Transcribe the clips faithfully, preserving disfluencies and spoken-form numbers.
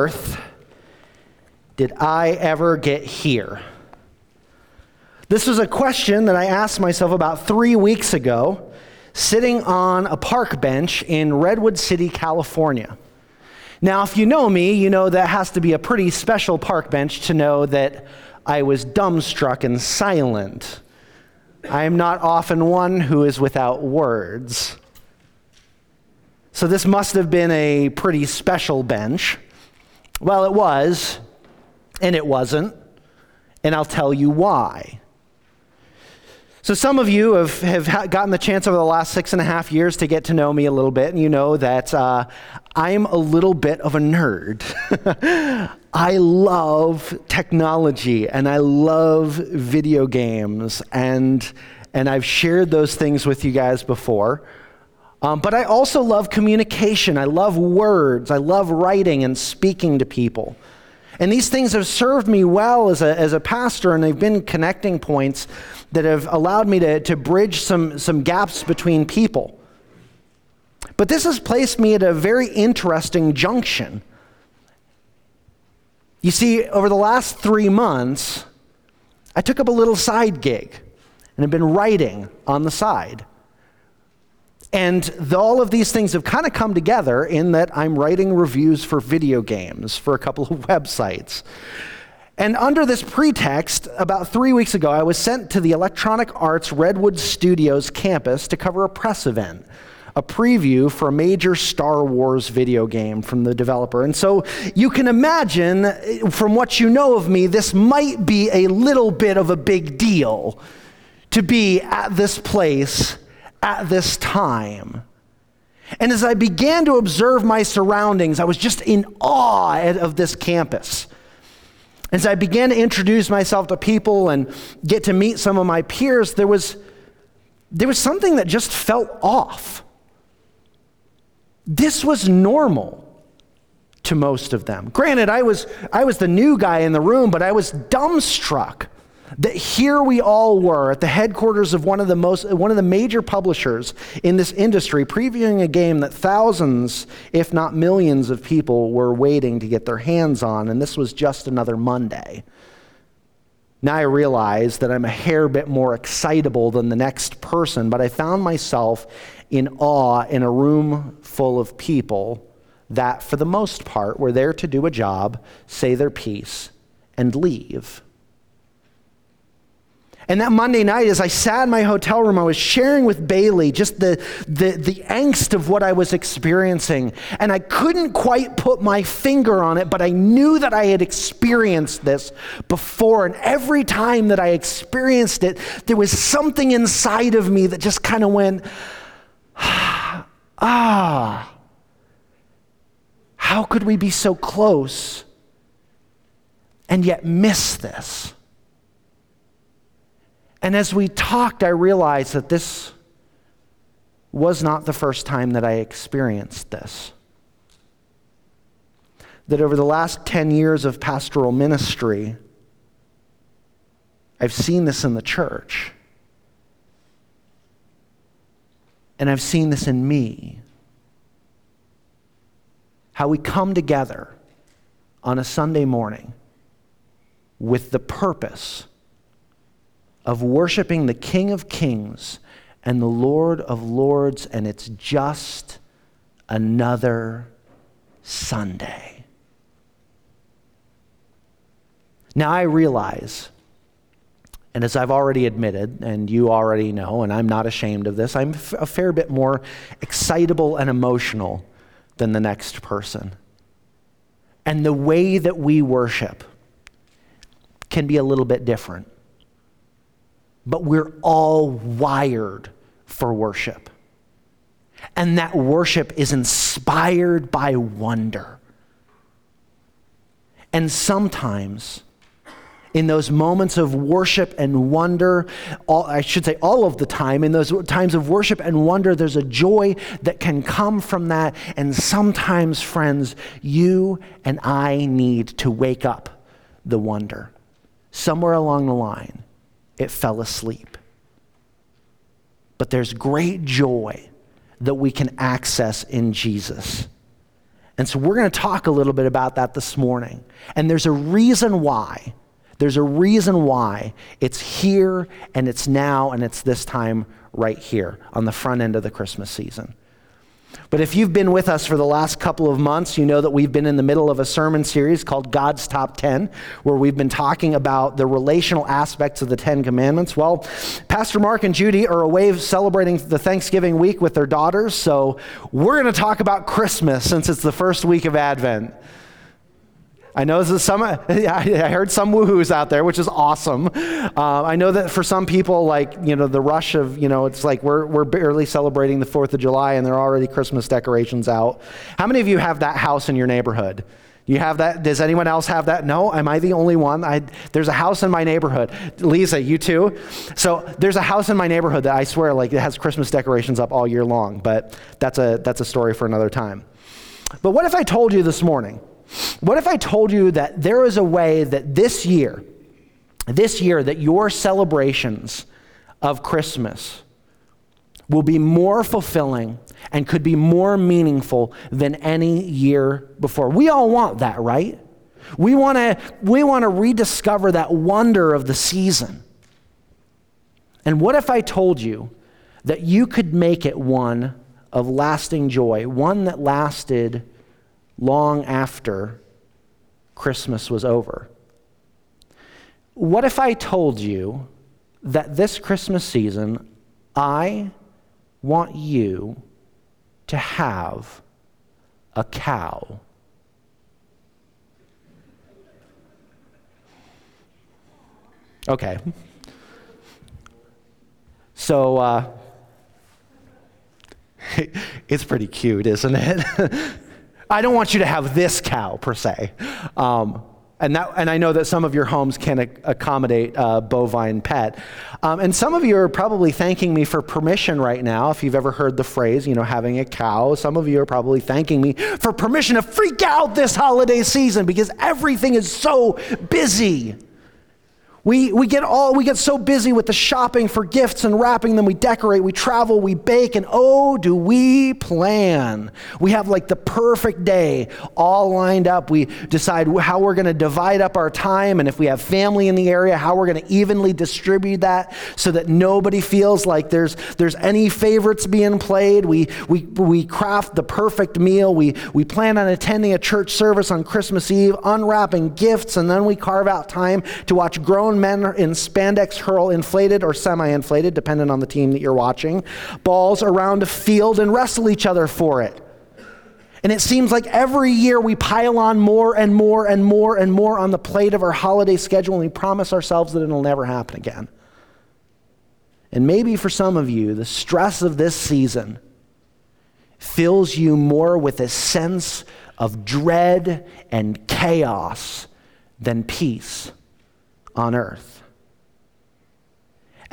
earth did I ever get here? This was a question that I asked myself about three weeks ago, sitting on a park bench in Redwood City, California. Now, if you know me, you know that has to be a pretty special park bench to know that I was dumbstruck and silent. I am not often one who is without words. So this must have been a pretty special bench. Well, it was, and it wasn't, and I'll tell you why. So some of you have, have gotten the chance over the last six and a half years to get to know me a little bit, and you know that uh, I'm a little bit of a nerd. I love technology, and I love video games, and, and I've shared those things with you guys before. Um, but I also love communication. I love words. I love writing and speaking to people. And these things have served me well as a as a pastor, and they've been connecting points that have allowed me to, to bridge some, some gaps between people. But this has placed me at a very interesting junction. You see, over the last three months, I took up a little side gig and have been writing on the side. And the, all of these things have kind of come together in that I'm writing reviews for video games for a couple of websites. And under this pretext, about three weeks ago, I was sent to the Electronic Arts Redwood Studios campus to cover a press event, a preview for a major Star Wars video game from the developer. And so you can imagine, from what you know of me, this might be a little bit of a big deal to be at this place at this time. And as I began to observe my surroundings, I was just in awe of this campus. As I began to introduce myself to people and get to meet some of my peers, there was, there was something that just felt off. This was normal to most of them. Granted, I was, I was the new guy in the room, but I was dumbstruck that here we all were at the headquarters of one of the most, one of the major publishers in this industry, previewing a game that thousands, if not millions, of people were waiting to get their hands on, and this was just another Monday. Now I realize that I'm a hair bit more excitable than the next person, but I found myself in awe in a room full of people that, for the most part, were there to do a job, say their piece, and leave. And that Monday night, as I sat in my hotel room, I was sharing with Bailey just the, the the angst of what I was experiencing. And I couldn't quite put my finger on it, but I knew that I had experienced this before. And every time that I experienced it, there was something inside of me that just kind of went, ah, how could we be so close and yet miss this? And as we talked, I realized that this was not the first time that I experienced this. That over the last ten years of pastoral ministry, I've seen this in the church. And I've seen this in me. How we come together on a Sunday morning with the purpose of worshiping the King of Kings and the Lord of Lords, and it's just another Sunday. Now I realize, and as I've already admitted, and you already know, and I'm not ashamed of this, I'm a fair bit more excitable and emotional than the next person. And the way that we worship can be a little bit different. But we're all wired for worship. And that worship is inspired by wonder. And sometimes, in those moments of worship and wonder, all, I should say all of the time, in those times of worship and wonder, there's a joy that can come from that. And sometimes, friends, you and I need to wake up the wonder. Somewhere along the line, it fell asleep. But there's great joy that we can access in Jesus. And so we're going to talk a little bit about that this morning. And there's a reason why. There's a reason why it's here and it's now and it's this time right here on the front end of the Christmas season. But if you've been with us for the last couple of months, you know that we've been in the middle of a sermon series called God's Top ten, where we've been talking about the relational aspects of the Ten Commandments. Well, Pastor Mark and Judy are away celebrating the Thanksgiving week with their daughters, so we're going to talk about Christmas since it's the first week of Advent. I know this is some, I heard some woohoos out there, which is awesome. Uh, I know that for some people, like, you know, the rush of, you know, it's like we're we're barely celebrating the fourth of July and there are already Christmas decorations out. How many of you have that house in your neighborhood? You have that? Does anyone else have that? No, am I the only one? I, there's a house in my neighborhood. Lisa, you too? So there's a house in my neighborhood that I swear, like, it has Christmas decorations up all year long, but that's a that's a story for another time. But what if I told you this morning, what if I told you that there is a way that this year, this year, that your celebrations of Christmas will be more fulfilling and could be more meaningful than any year before? We all want that, right? We want to we want to rediscover that wonder of the season. And what if I told you that you could make it one of lasting joy, one that lasted long after Christmas was over? What if I told you that this Christmas season, I want you to have a cow? Okay. So, uh, it's pretty cute, isn't it? I don't want you to have this cow, per se. Um, and that, and I know that some of your homes can ac- accommodate a bovine pet. Um, and some of you are probably thanking me for permission right now. If you've ever heard the phrase, you know, having a cow, some of you are probably thanking me for permission to freak out this holiday season because everything is so busy. We we get all we get so busy with the shopping for gifts and wrapping them. We decorate, we travel, we bake, and oh, do we plan. We have like the perfect day all lined up. We decide how we're going to divide up our time, and if we have family in the area, how we're going to evenly distribute that so that nobody feels like there's there's any favorites being played. We we we craft the perfect meal. We we plan on attending a church service on Christmas Eve, unwrapping gifts, and then we carve out time to watch grown men in spandex hurl inflated or semi-inflated, depending on the team that you're watching, balls around a field and wrestle each other for it. And it seems like every year we pile on more and more and more and more on the plate of our holiday schedule, and we promise ourselves that it'll never happen again. And maybe for some of you, the stress of this season fills you more with a sense of dread and chaos than peace on earth.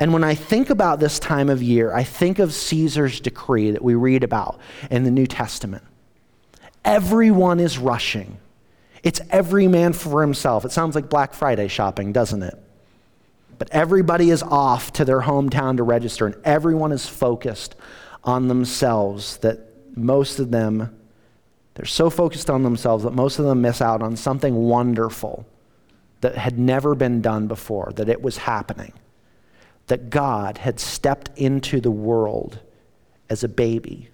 And when I think about this time of year, I think of Caesar's decree that we read about in the New Testament. Everyone is rushing. It's every man for himself. It sounds like Black Friday shopping, doesn't it? But everybody is off to their hometown to register, and everyone is focused on themselves that most of them, they're so focused on themselves that most of them miss out on something wonderful that had never been done before, that it was happening, that God had stepped into the world as a baby.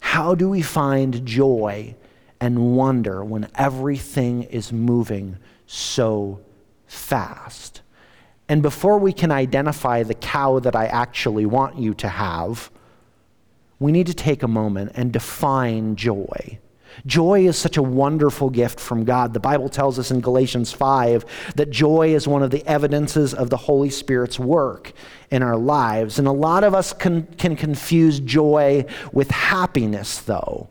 How do we find joy and wonder when everything is moving so fast? And before we can identify the cow that I actually want you to have, we need to take a moment and define joy. Joy is such a wonderful gift from God. The Bible tells us in Galatians five that joy is one of the evidences of the Holy Spirit's work in our lives. And a lot of us can, can confuse joy with happiness, though.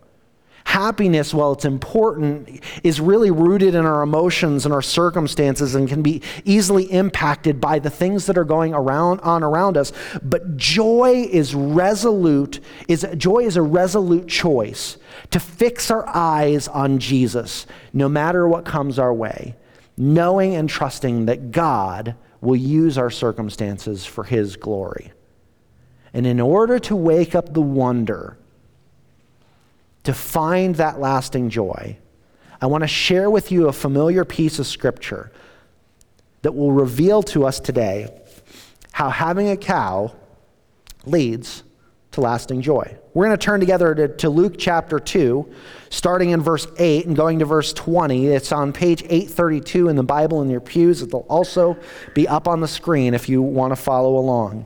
Happiness, while it's important, is really rooted in our emotions and our circumstances and can be easily impacted by the things that are going around on around us. But joy is resolute, is joy is a resolute choice to fix our eyes on Jesus, no matter what comes our way, knowing and trusting that God will use our circumstances for his glory. And in order to wake up the wonder to find that lasting joy, I want to share with you a familiar piece of scripture that will reveal to us today how having a cow leads to lasting joy. We're going to turn together to, to Luke chapter two, starting in verse eight and going to verse twenty. It's on page eight thirty-two in the Bible in your pews. It'll also be up on the screen if you want to follow along.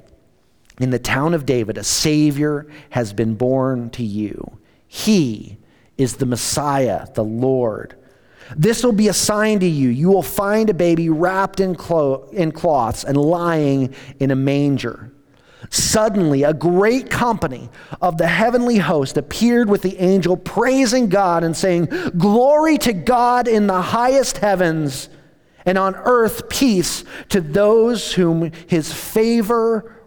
in the town of David, a Savior has been born to you. He is the Messiah, the Lord. This will be a sign to you. You will find a baby wrapped in clo- in cloths and lying in a manger." Suddenly, a great company of the heavenly host appeared with the angel, praising God and saying, "Glory to God in the highest heavens, and on earth peace to those whom his favor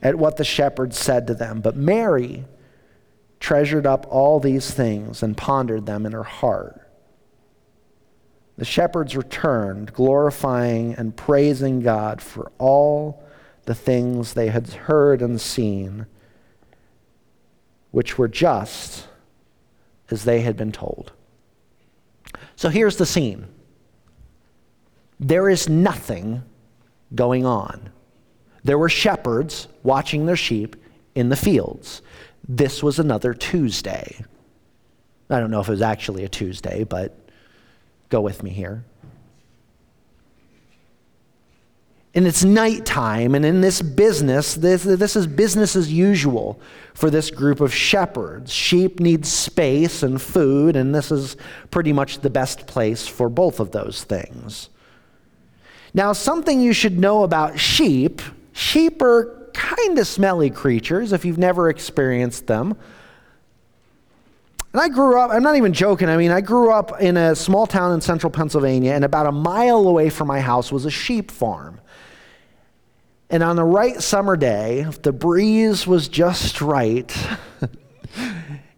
at what the shepherds said to them. But Mary treasured up all these things and pondered them in her heart. The shepherds returned, glorifying and praising God for all the things they had heard and seen, which were just as they had been told. So here's the scene. There is nothing going on. There were shepherds watching their sheep in the fields. This was another Tuesday. I don't know if it was actually a Tuesday, but go with me here. And it's nighttime, and in this business, this, this is business as usual for this group of shepherds. Sheep need space and food, and this is pretty much the best place for both of those things. Now, something you should know about sheep. Sheep are kind of smelly creatures if you've never experienced them. And I grew up, I'm not even joking, I mean, I grew up in a small town in central Pennsylvania, and about a mile away from my house was a sheep farm. And on the right summer day, if the breeze was just right,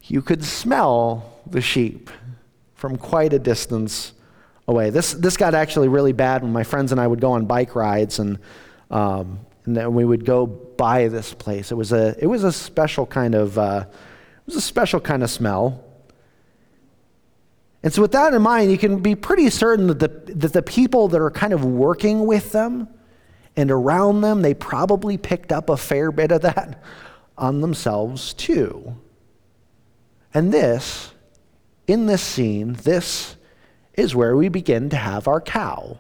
you could smell the sheep from quite a distance away. This, this got actually really bad when my friends and I would go on bike rides, and um, and then we would go by this place. It was a it was a special kind of uh, it was a special kind of smell. And so, with that in mind, you can be pretty certain that the that the people that are kind of working with them and around them, they probably picked up a fair bit of that on themselves too. And this, in this scene, this is where we begin to have our cow.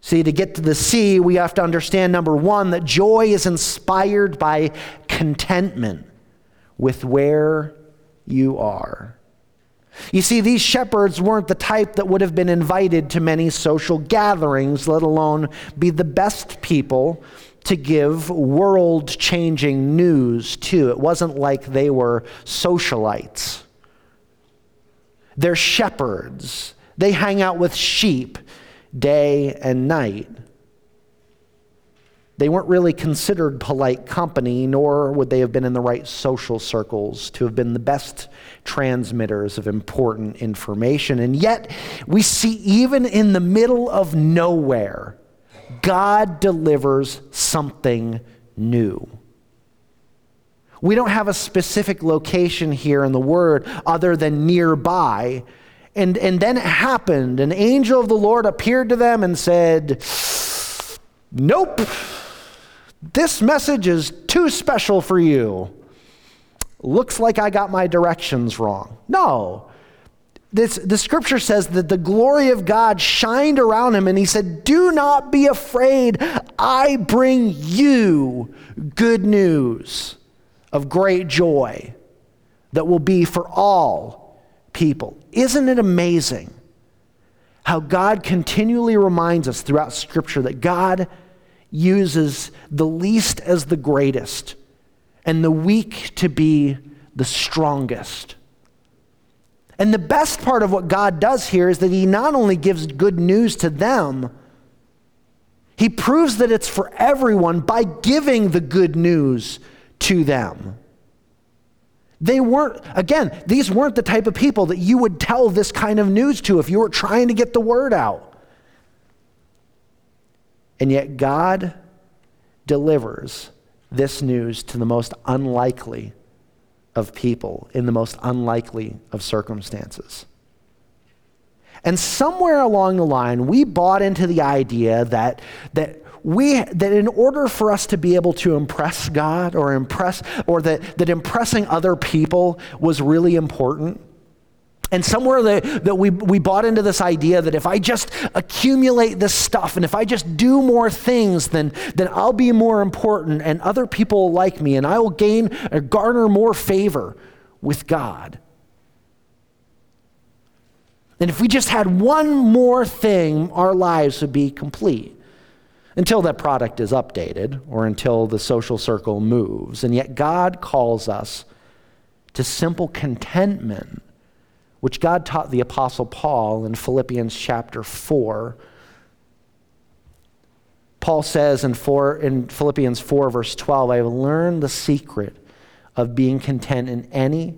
See, to get to the C, we have to understand, number one, that joy is inspired by contentment with where you are. You see, these shepherds weren't the type that would have been invited to many social gatherings, let alone be the best people to give world-changing news to. It wasn't like they were socialites. They're shepherds. They hang out with sheep day and night. They weren't really considered polite company, nor would they have been in the right social circles to have been the best transmitters of important information. And yet, we see even in the middle of nowhere, God delivers something new. We don't have a specific location here in the Word other than nearby. And, and then it happened. An angel of the Lord appeared to them and said, "Nope, this message is too special for you. looks like I got my directions wrong. No. This, the scripture says that the glory of God shined around him and he said, do not be afraid. I bring you good news of great joy that will be for all people. Isn't it amazing how God continually reminds us throughout scripture that God uses the least as the greatest and the weak to be the strongest? And the best part of what God does here is that he not only gives good news to them, he proves that it's for everyone by giving the good news to them. They weren't, again, these weren't the type of people that you would tell this kind of news to if you were trying to get the word out. And yet God delivers this news to the most unlikely of people in the most unlikely of circumstances. And somewhere along the line, we bought into the idea that that we that in order for us to be able to impress God or impress or that that impressing other people was really important. And somewhere that, that we, we bought into this idea that if I just accumulate this stuff and if I just do more things, then, then I'll be more important and other people will like me and I will gain or garner more favor with God. And if we just had one more thing, our lives would be complete until that product is updated or until the social circle moves. And yet God calls us to simple contentment, which God taught the Apostle Paul in Philippians chapter four. Paul says in, four, in Philippians four, verse twelve, I have learned the secret of being content in any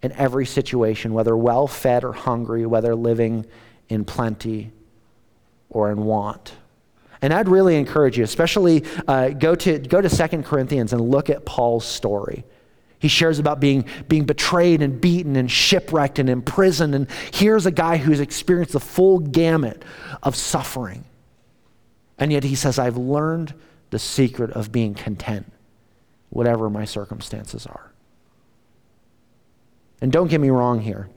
and every situation, whether well-fed or hungry, whether living in plenty or in want. And I'd really encourage you, especially uh, go to go to Second Corinthians and look at Paul's story. He shares about being being betrayed and beaten and shipwrecked and imprisoned. And here's a guy who's experienced the full gamut of suffering. And yet he says, I've learned the secret of being content, whatever my circumstances are. And don't get me wrong here.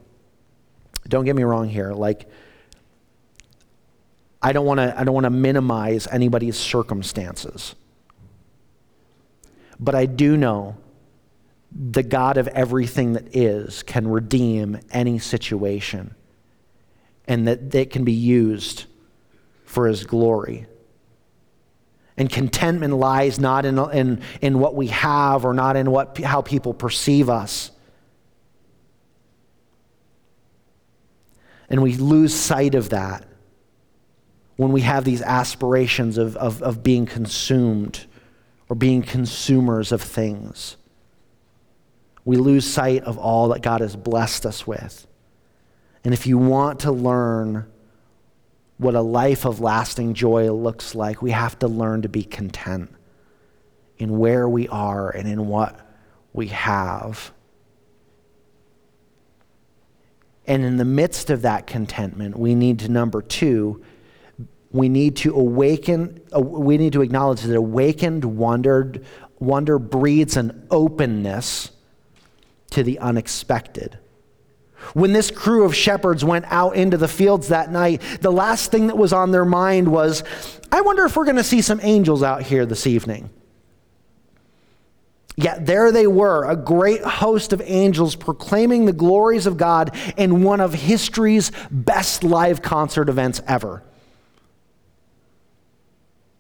Don't get me wrong here. Like, I don't want to I don't want to minimize anybody's circumstances. But I do know the God of everything that is can redeem any situation and that it can be used for his glory. And contentment lies not in, in, in what we have or not in what how people perceive us. And we lose sight of that when we have these aspirations of, of, of being consumed or being consumers of things. We lose sight of all that God has blessed us with. And if you want to learn what a life of lasting joy looks like, we have to learn to be content in where we are and in what we have. And in the midst of that contentment, we need to, number two, we need to awaken, we need to acknowledge that awakened wonder, wonder breeds an openness to the unexpected. When this crew of shepherds went out into the fields that night, the last thing that was on their mind was, I wonder if we're going to see some angels out here this evening. Yet there they were, a great host of angels proclaiming the glories of God in one of history's best live concert events ever.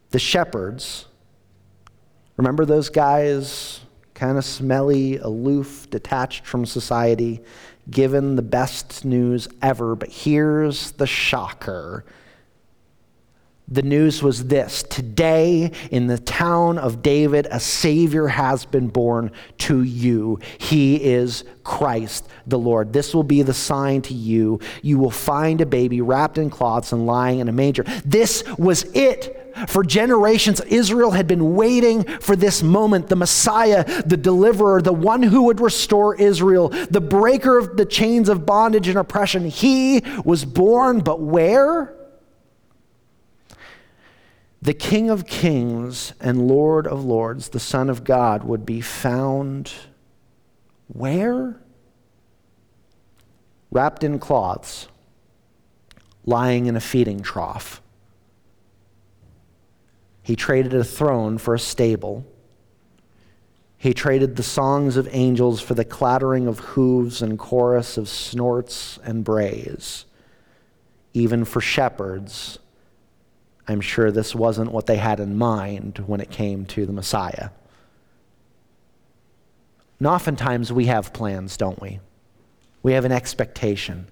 The shepherds, remember those guys? Kind of smelly, aloof, detached from society, given the best news ever. But here's the shocker. The news was this: today in the town of David, a Savior has been born to you. He is Christ the Lord. This will be the sign to you. You will find a baby wrapped in cloths and lying in a manger. This was it. For generations, Israel had been waiting for this moment, the Messiah, the deliverer, the one who would restore Israel, the breaker of the chains of bondage and oppression. He was born, but where? The King of Kings and Lord of Lords, the Son of God, would be found Where? Wrapped in cloths, lying in a feeding trough. He traded a throne for a stable. He traded the songs of angels for the clattering of hooves and chorus of snorts and brays. Even for shepherds, I'm sure this wasn't what they had in mind when it came to the Messiah. And oftentimes we have plans, don't we? We have an expectation.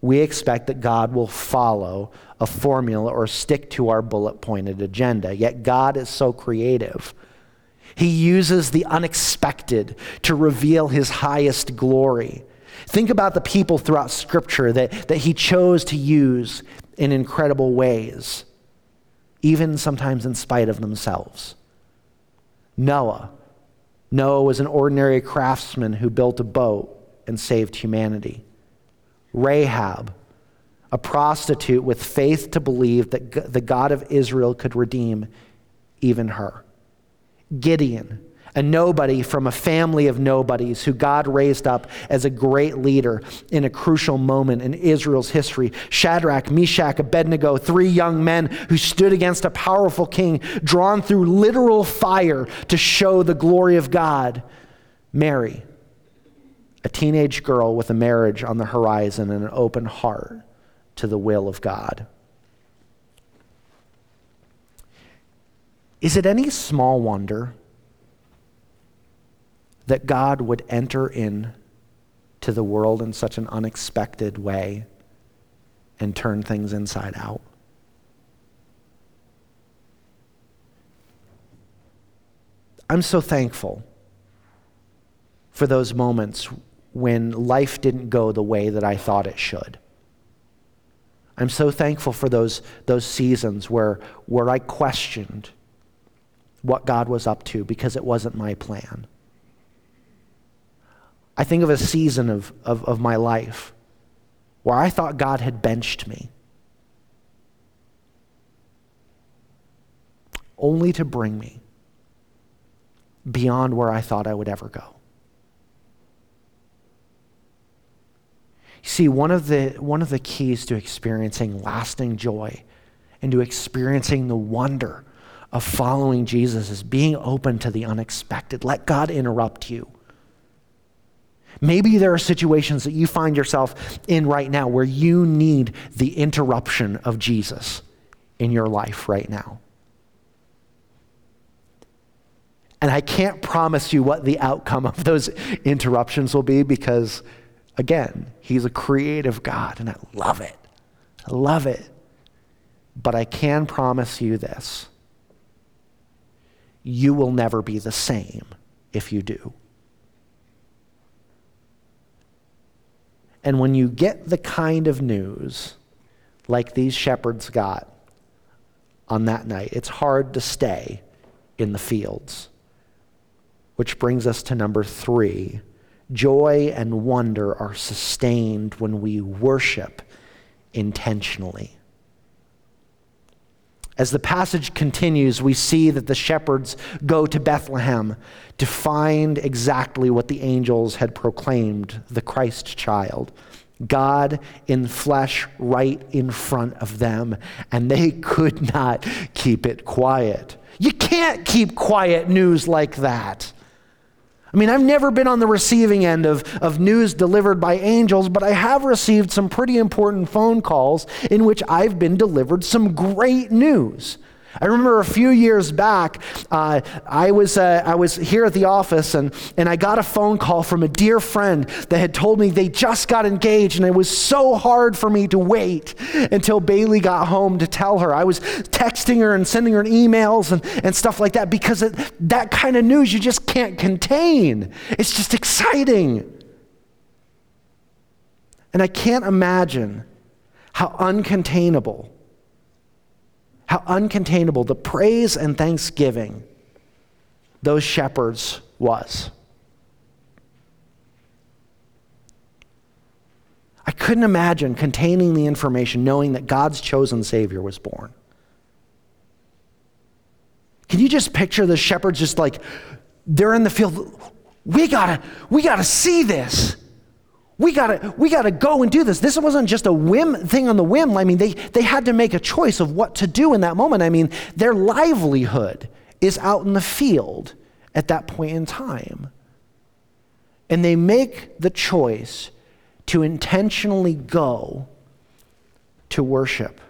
We expect that God will follow a formula or stick to our bullet-pointed agenda. Yet God is so creative. He uses the unexpected to reveal his highest glory. Think about the people throughout Scripture that, that he chose to use in incredible ways, even sometimes in spite of themselves. Noah. Noah was an ordinary craftsman who built a boat and saved humanity. Rahab, a prostitute with faith to believe that G- the God of Israel could redeem even her. Gideon, a nobody from a family of nobodies who God raised up as a great leader in a crucial moment in Israel's history. Shadrach, Meshach, Abednego, three young men who stood against a powerful king, drawn through literal fire to show the glory of God. Mary, a teenage girl with a marriage on the horizon and an open heart to the will of God. Is it any small wonder that God would enter in to the world in such an unexpected way and turn things inside out? I'm so thankful for those moments when life didn't go the way that I thought it should. I'm so thankful for those those seasons where where I questioned what God was up to because it wasn't my plan. I think of a season of, of, of my life where I thought God had benched me, only to bring me beyond where I thought I would ever go. You see, one of the, one of the keys to experiencing lasting joy and to experiencing the wonder of following Jesus is being open to the unexpected. Let God interrupt you. Maybe there are situations that you find yourself in right now where you need the interruption of Jesus in your life right now. And I can't promise you what the outcome of those interruptions will be because, again, he's a creative God and I love it. I love it. But I can promise you this. You will never be the same if you do. And when you get the kind of news like these shepherds got on that night, it's hard to stay in the fields. Which brings us to number three. Joy and wonder are sustained when we worship intentionally. As the passage continues, we see that the shepherds go to Bethlehem to find exactly what the angels had proclaimed, the Christ child, God in flesh right in front of them, and they could not keep it quiet. You can't keep quiet news like that. I mean, I've never been on the receiving end of, of news delivered by angels, but I have received some pretty important phone calls in which I've been delivered some great news. I remember a few years back, uh, I was uh, I was here at the office and, and I got a phone call from a dear friend that had told me they just got engaged, and it was so hard for me to wait until Bailey got home to tell her. I was texting her and sending her emails and, and stuff like that because it, that kind of news you just can't contain. It's just exciting. And I can't imagine how uncontainable How uncontainable the praise and thanksgiving those shepherds was. I couldn't imagine containing the information, knowing that God's chosen Savior was born. Can you just picture the shepherds just like, they're in the field, we gotta, we gotta see this. We gotta, we gotta go and do this. This wasn't just a whim thing on the whim. I mean, they, they had to make a choice of what to do in that moment. I mean, their livelihood is out in the field at that point in time. And they make the choice to intentionally go to worship.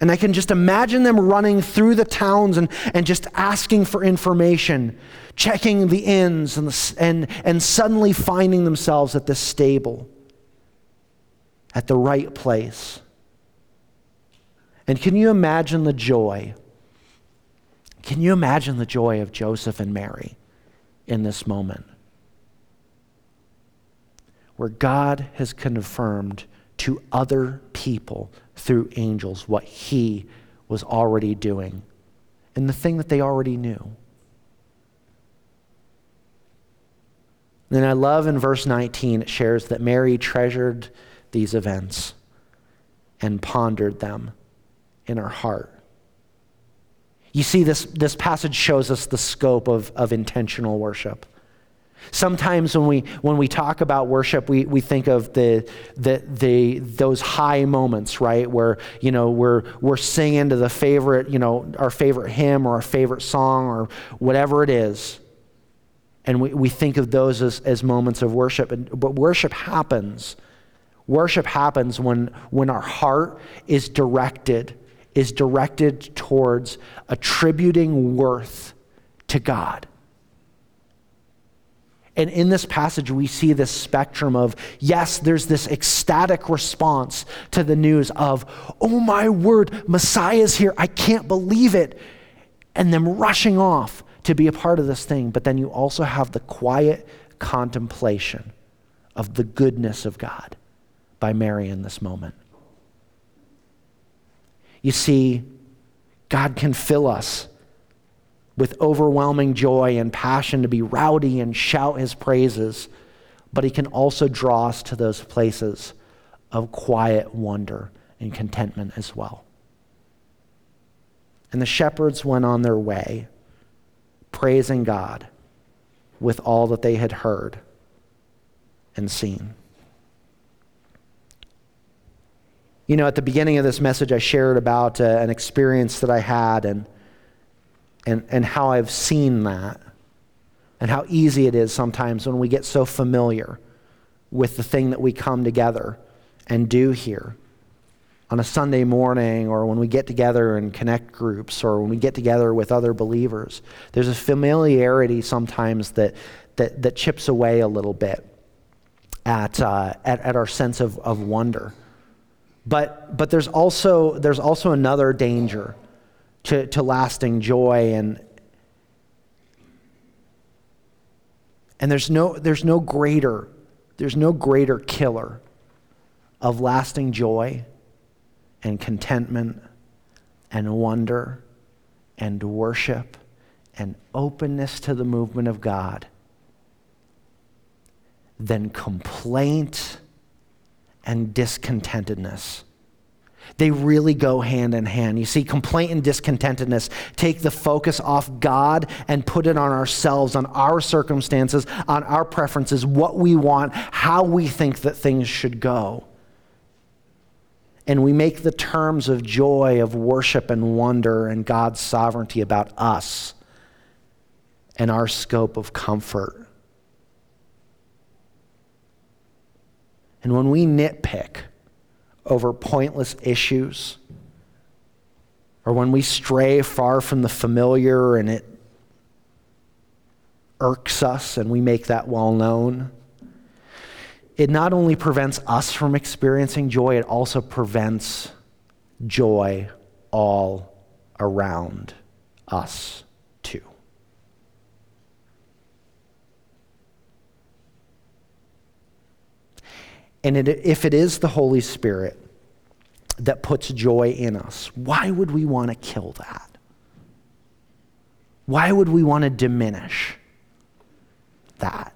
And I can just imagine them running through the towns and, and just asking for information, checking the inns, and, the, and, and suddenly finding themselves at this stable, at the right place. And can you imagine the joy? Can you imagine the joy of Joseph and Mary in this moment? Where God has confirmed to other people through angels what he was already doing and the thing that they already knew. And I love in verse nineteen, it shares that Mary treasured these events and pondered them in her heart. You see, this, this passage shows us the scope of, of intentional worship. Sometimes when we when we talk about worship, we, we think of the the the those high moments, right? Where, you know, we're we're singing to the favorite, you know, our favorite hymn or our favorite song or whatever it is. And we, we think of those as, as moments of worship. And, but worship happens. Worship happens when when our heart is directed, is directed towards attributing worth to God. And in this passage, we see this spectrum of, yes, there's this ecstatic response to the news of, oh my word, Messiah's here, I can't believe it, and them rushing off to be a part of this thing. But then you also have the quiet contemplation of the goodness of God by Mary in this moment. You see, God can fill us with overwhelming joy and passion to be rowdy and shout his praises, but he can also draw us to those places of quiet wonder and contentment as well. And the shepherds went on their way, praising God with all that they had heard and seen. You know, at the beginning of this message, I shared about uh, an experience that I had, and And, and how I've seen that, and how easy it is sometimes when we get so familiar with the thing that we come together and do here on a Sunday morning, or when we get together in connect groups, or when we get together with other believers. There's a familiarity sometimes that that, that chips away a little bit at uh, at, at our sense of, of wonder. But but there's also there's also another danger To, to lasting joy, and and there's no there's no greater there's no greater killer of lasting joy and contentment and wonder and worship and openness to the movement of God than complaint and discontentedness. They really go hand in hand. You see, complaint and discontentedness take the focus off God and put it on ourselves, on our circumstances, on our preferences, what we want, how we think that things should go. And we make the terms of joy, of worship and wonder and God's sovereignty about us and our scope of comfort. And when we nitpick over pointless issues, or when we stray far from the familiar and it irks us and we make that well known, it not only prevents us from experiencing joy, it also prevents joy all around us too. And it, if it is the Holy Spirit that puts joy in us, why would we want to kill that? Why would we want to diminish that?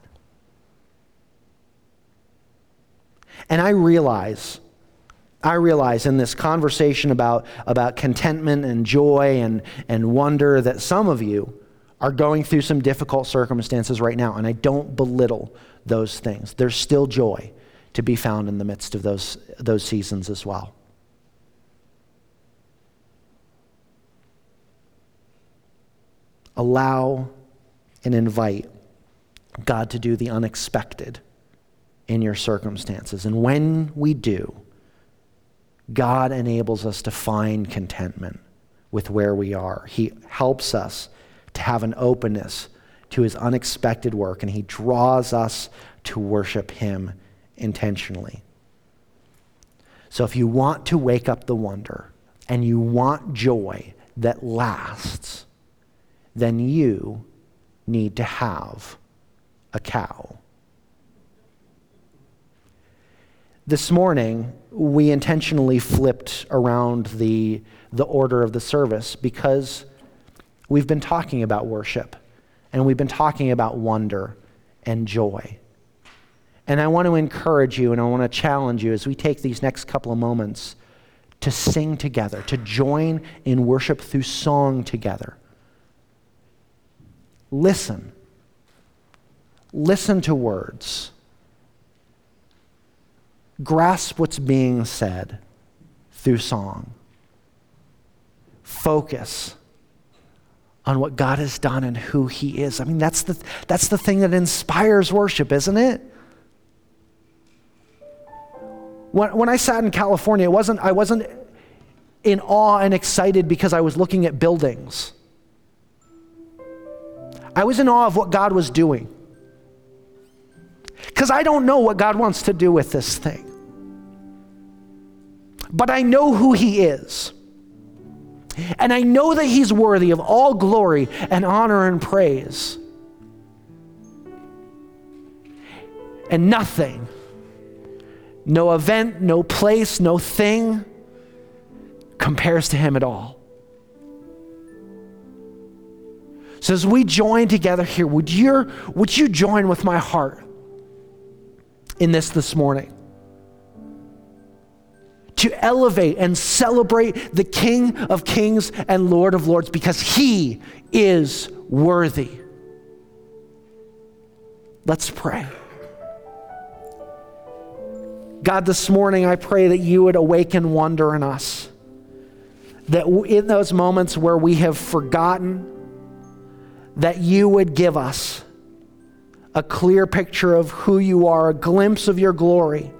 And I realize, I realize in this conversation about, about contentment and joy and, and wonder that some of you are going through some difficult circumstances right now, and I don't belittle those things. There's still joy to be found in the midst of those, those seasons as well. Allow and invite God to do the unexpected in your circumstances. And when we do, God enables us to find contentment with where we are. He helps us to have an openness to his unexpected work, and he draws us to worship him intentionally. So if you want to wake up the wonder and you want joy that lasts, then you need to have a cow. This morning, we intentionally flipped around the, the order of the service because we've been talking about worship, and we've been talking about wonder and joy. And I want to encourage you, and I want to challenge you as we take these next couple of moments to sing together, to join in worship through song together. Listen. Listen to words. Grasp what's being said through song. Focus on what God has done and who he is. I mean, that's the, that's the thing that inspires worship, isn't it? When, when I sat in California, it wasn't, I wasn't in awe and excited because I was looking at buildings. I was in awe of what God was doing. Because I don't know what God wants to do with this thing. But I know who he is. And I know that he's worthy of all glory and honor and praise. And nothing, no event, no place, no thing compares to him at all. So as we join together here, would you, would you join with my heart in this this morning? To elevate and celebrate the King of Kings and Lord of Lords, because he is worthy. Let's pray. God, this morning I pray that you would awaken wonder in us. That in those moments where we have forgotten, that you would give us a clear picture of who you are, a glimpse of your glory,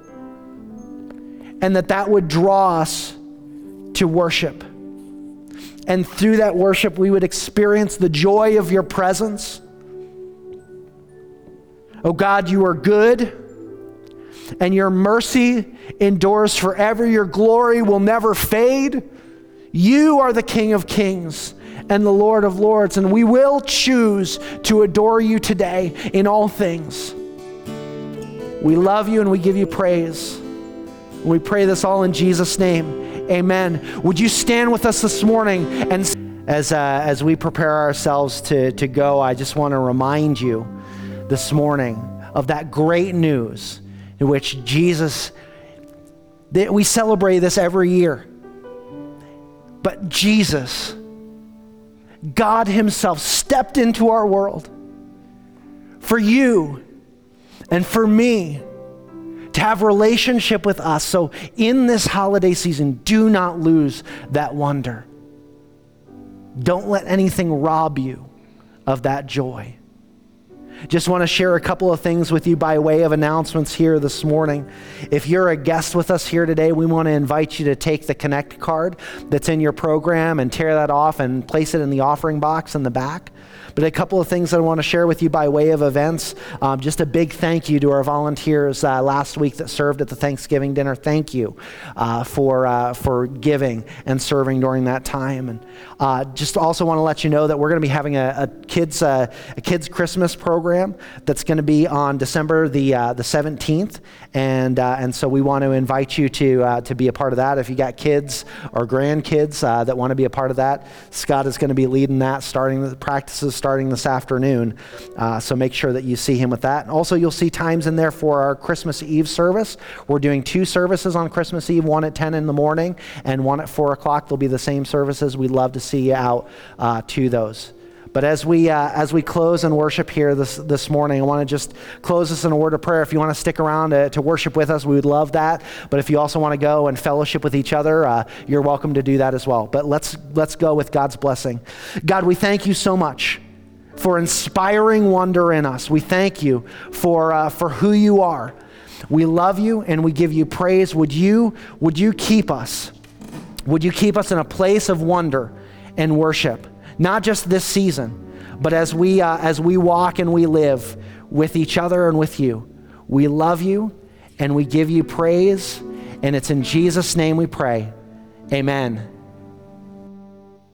and that that would draw us to worship. And through that worship, we would experience the joy of your presence. Oh God, you are good, and your mercy endures forever. Your glory will never fade. You are the King of Kings and the Lord of Lords, and we will choose to adore you today in all things. We love you and we give you praise. We pray this all in Jesus' name, amen. Would you stand with us this morning? And as uh, as we prepare ourselves to, to go, I just want to remind you this morning of that great news in which Jesus, that we celebrate this every year, but Jesus, God himself, stepped into our world for you and for me to have relationship with us. So in this holiday season, do not lose that wonder. Don't let anything rob you of that joy. Just want to share a couple of things with you by way of announcements here this morning. If you're a guest with us here today, we want to invite you to take the Connect card that's in your program and tear that off and place it in the offering box in the back. But a couple of things that I want to share with you by way of events. Um, just a big thank you to our volunteers uh, last week that served at the Thanksgiving dinner. Thank you uh, for uh, for giving and serving during that time. And uh, just also want to let you know that we're going to be having a, a kids uh, a kids Christmas program that's going to be on December the uh, the seventeenth, and uh, and so we want to invite you to uh, to be a part of that. If you got kids or grandkids uh, that want to be a part of that, Scott is going to be leading that, starting the practices. starting this afternoon. Uh, so make sure that you see him with that. And also you'll see times in there for our Christmas Eve service. We're doing two services on Christmas Eve, one at ten in the morning and one at four o'clock. They'll be the same services. We'd love to see you out uh, to those. But as we uh, as we close and worship here this, this morning, I want to just close this in a word of prayer. If you want to stick around to, to worship with us, we would love that. But if you also want to go and fellowship with each other, uh, you're welcome to do that as well. But let's let's go with God's blessing. God, we thank you so much for inspiring wonder in us. We thank you for uh, for who you are. We love you and we give you praise. Would you would you keep us? Would you keep us in a place of wonder and worship? Not just this season, but as we uh, as we walk and we live with each other and with you. We love you and we give you praise, and it's in Jesus' name we pray. Amen.